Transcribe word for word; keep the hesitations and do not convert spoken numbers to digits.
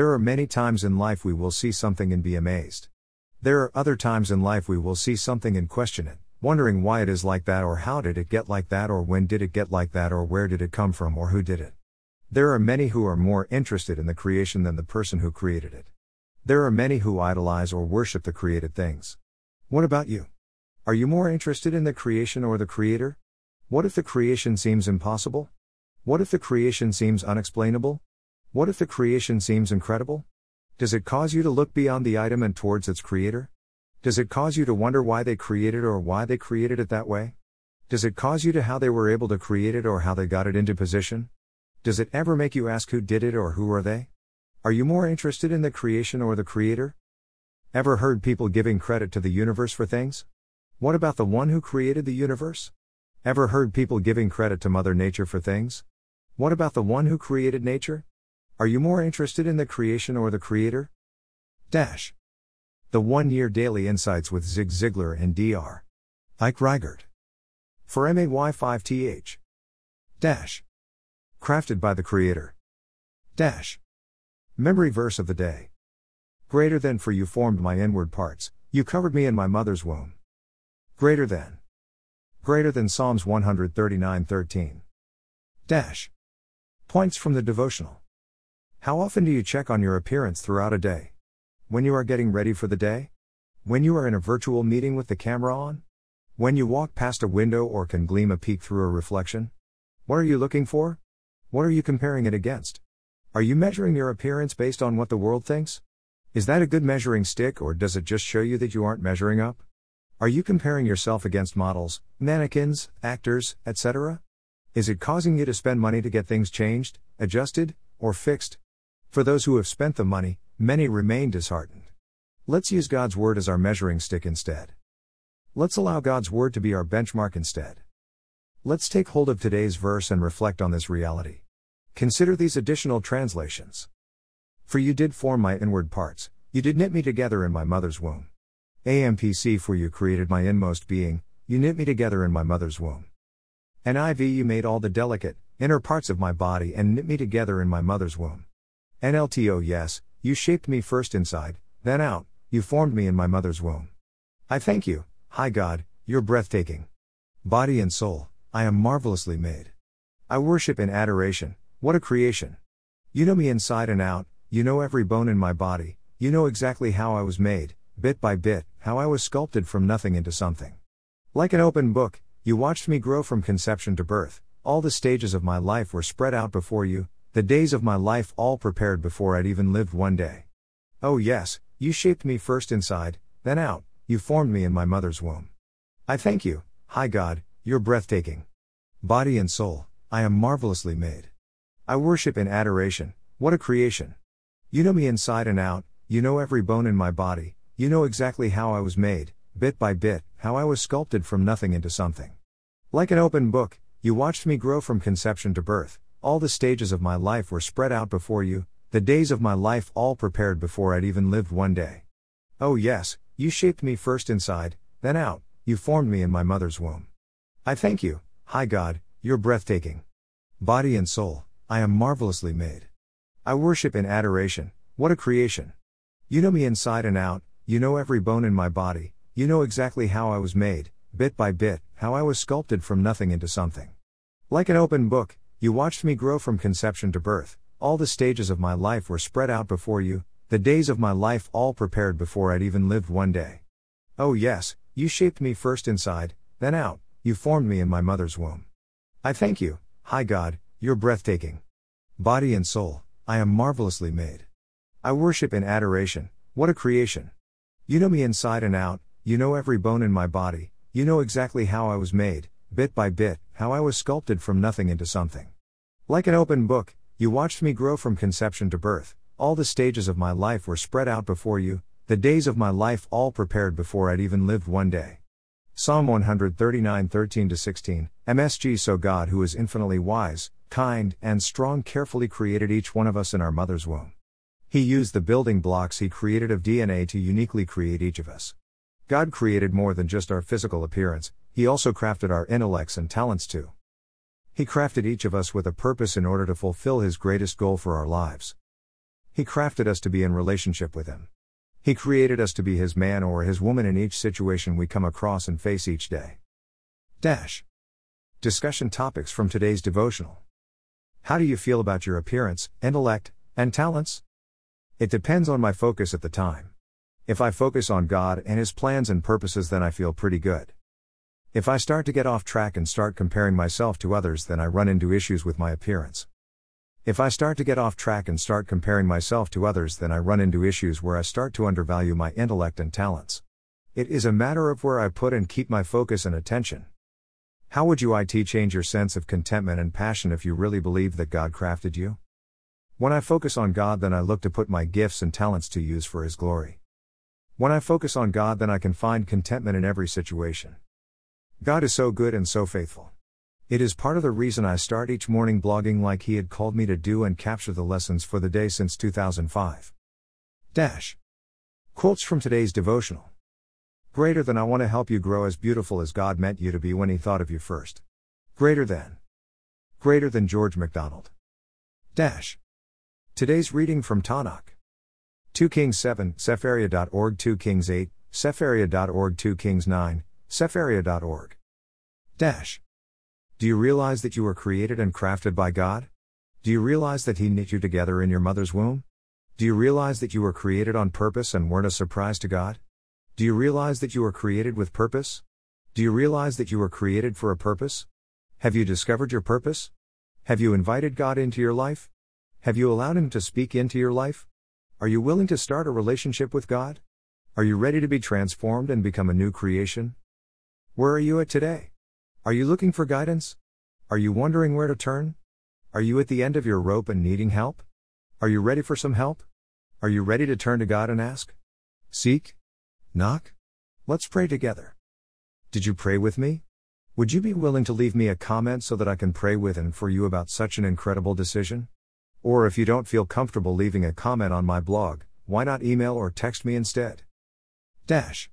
There are many times in life we will see something and be amazed. There are other times in life we will see something and question it, wondering why it is like that, or how did it get like that, or when did it get like that, or where did it come from, or who did it. There are many who are more interested in the creation than the person who created it. There are many who idolize or worship the created things. What about you? Are you more interested in the creation or the creator? What if the creation seems impossible? What if the creation seems unexplainable? What if the creation seems incredible? Does it cause you to look beyond the item and towards its creator? Does it cause you to wonder why they created or why they created it that way? Does it cause you to how they were able to create it or how they got it into position? Does it ever make you ask who did it or who are they? Are you more interested in the creation or the creator? Ever heard people giving credit to the universe for things? What about the one who created the universe? Ever heard people giving credit to Mother Nature for things? What about the one who created nature? Are you more interested in the creation or the creator? Dash. The one-year daily insights with Zig Ziglar and D R Ike Rigert. For M A Y five T H. Dash. Crafted by the Creator. Dash. Memory verse of the day. Greater than, for you formed my inward parts, you covered me in my mother's womb. Greater than. Greater than Psalms one thirty-nine thirteen. Dash. Points from the devotional. How often do you check on your appearance throughout a day? When you are getting ready for the day? When you are in a virtual meeting with the camera on? When you walk past a window or can glean a peek through a reflection? What are you looking for? What are you comparing it against? Are you measuring your appearance based on what the world thinks? Is that a good measuring stick, or does it just show you that you aren't measuring up? Are you comparing yourself against models, mannequins, actors, et cetera? Is it causing you to spend money to get things changed, adjusted, or fixed? For those who have spent the money, many remain disheartened. Let's use God's Word as our measuring stick instead. Let's allow God's Word to be our benchmark instead. Let's take hold of today's verse and reflect on this reality. Consider these additional translations. For you did form my inward parts, you did knit me together in my mother's womb. A M P C, for you created my inmost being, you knit me together in my mother's womb. N I V, you made all the delicate, inner parts of my body and knit me together in my mother's womb. N L T O, yes, you shaped me first inside, then out, you formed me in my mother's womb. I thank you, high God, you're breathtaking. Body and soul, I am marvelously made. I worship in adoration, what a creation. You know me inside and out, you know every bone in my body, you know exactly how I was made, bit by bit, how I was sculpted from nothing into something. Like an open book, you watched me grow from conception to birth, all the stages of my life were spread out before you, the days of my life all prepared before I'd even lived one day. Oh yes, you shaped me first inside, then out, you formed me in my mother's womb. I thank you, high God, you're breathtaking. Body and soul, I am marvelously made. I worship in adoration, what a creation. You know me inside and out, you know every bone in my body, you know exactly how I was made, bit by bit, how I was sculpted from nothing into something. Like an open book, you watched me grow from conception to birth, all the stages of my life were spread out before you, the days of my life all prepared before I'd even lived one day. Oh yes, you shaped me first inside, then out, you formed me in my mother's womb. I thank you, high God, you're breathtaking. Body and soul, I am marvelously made. I worship in adoration, what a creation. You know me inside and out, you know every bone in my body, you know exactly how I was made, bit by bit, how I was sculpted from nothing into something. Like an open book, you watched me grow from conception to birth, all the stages of my life were spread out before you, the days of my life all prepared before I'd even lived one day. Oh yes, you shaped me first inside, then out, you formed me in my mother's womb. I thank you, high God, you're breathtaking. Body and soul, I am marvelously made. I worship in adoration, what a creation. You know me inside and out, you know every bone in my body, you know exactly how I was made, bit by bit, how I was sculpted from nothing into something. Like an open book, you watched me grow from conception to birth, all the stages of my life were spread out before you, the days of my life all prepared before I'd even lived one day. Psalm one thirty-nine thirteen to sixteen, M S G. So God, who is infinitely wise, kind, and strong, carefully created each one of us in our mother's womb. He used the building blocks he created of D N A to uniquely create each of us. God created more than just our physical appearance, He also crafted our intellects and talents too. He crafted each of us with a purpose in order to fulfill His greatest goal for our lives. He crafted us to be in relationship with Him. He created us to be His man or His woman in each situation we come across and face each day. Dash. Discussion topics from today's devotional. How do you feel about your appearance, intellect, and talents? It depends on my focus at the time. If I focus on God and His plans and purposes, then I feel pretty good. If I start to get off track and start comparing myself to others, then I run into issues with my appearance. If I start to get off track and start comparing myself to others, then I run into issues where I start to undervalue my intellect and talents. It is a matter of where I put and keep my focus and attention. How would you it change your sense of contentment and passion if you really believe that God crafted you? When I focus on God, then I look to put my gifts and talents to use for His glory. When I focus on God, then I can find contentment in every situation. God is so good and so faithful. It is part of the reason I start each morning blogging like He had called me to do and capture the lessons for the day since two thousand five. Dash. Quotes from today's devotional. Greater than I want to help you grow as beautiful as God meant you to be when He thought of you first. Greater than. Greater than George MacDonald. Dash. Today's reading from Tanakh. two Kings seven, sefaria dot org, two Kings eight, sefaria dot org, two Kings nine, sefaria dot org. Dash. Do you realize that you were created and crafted by God? Do you realize that He knit you together in your mother's womb? Do you realize that you were created on purpose and weren't a surprise to God? Do you realize that you were created with purpose? Do you realize that you were created for a purpose? Have you discovered your purpose? Have you invited God into your life? Have you allowed Him to speak into your life? Are you willing to start a relationship with God? Are you ready to be transformed and become a new creation? Where are you at today? Are you looking for guidance? Are you wondering where to turn? Are you at the end of your rope and needing help? Are you ready for some help? Are you ready to turn to God and ask? Seek? Knock? Let's pray together. Did you pray with me? Would you be willing to leave me a comment so that I can pray with and for you about such an incredible decision? Or if you don't feel comfortable leaving a comment on my blog, why not email or text me instead? Dash.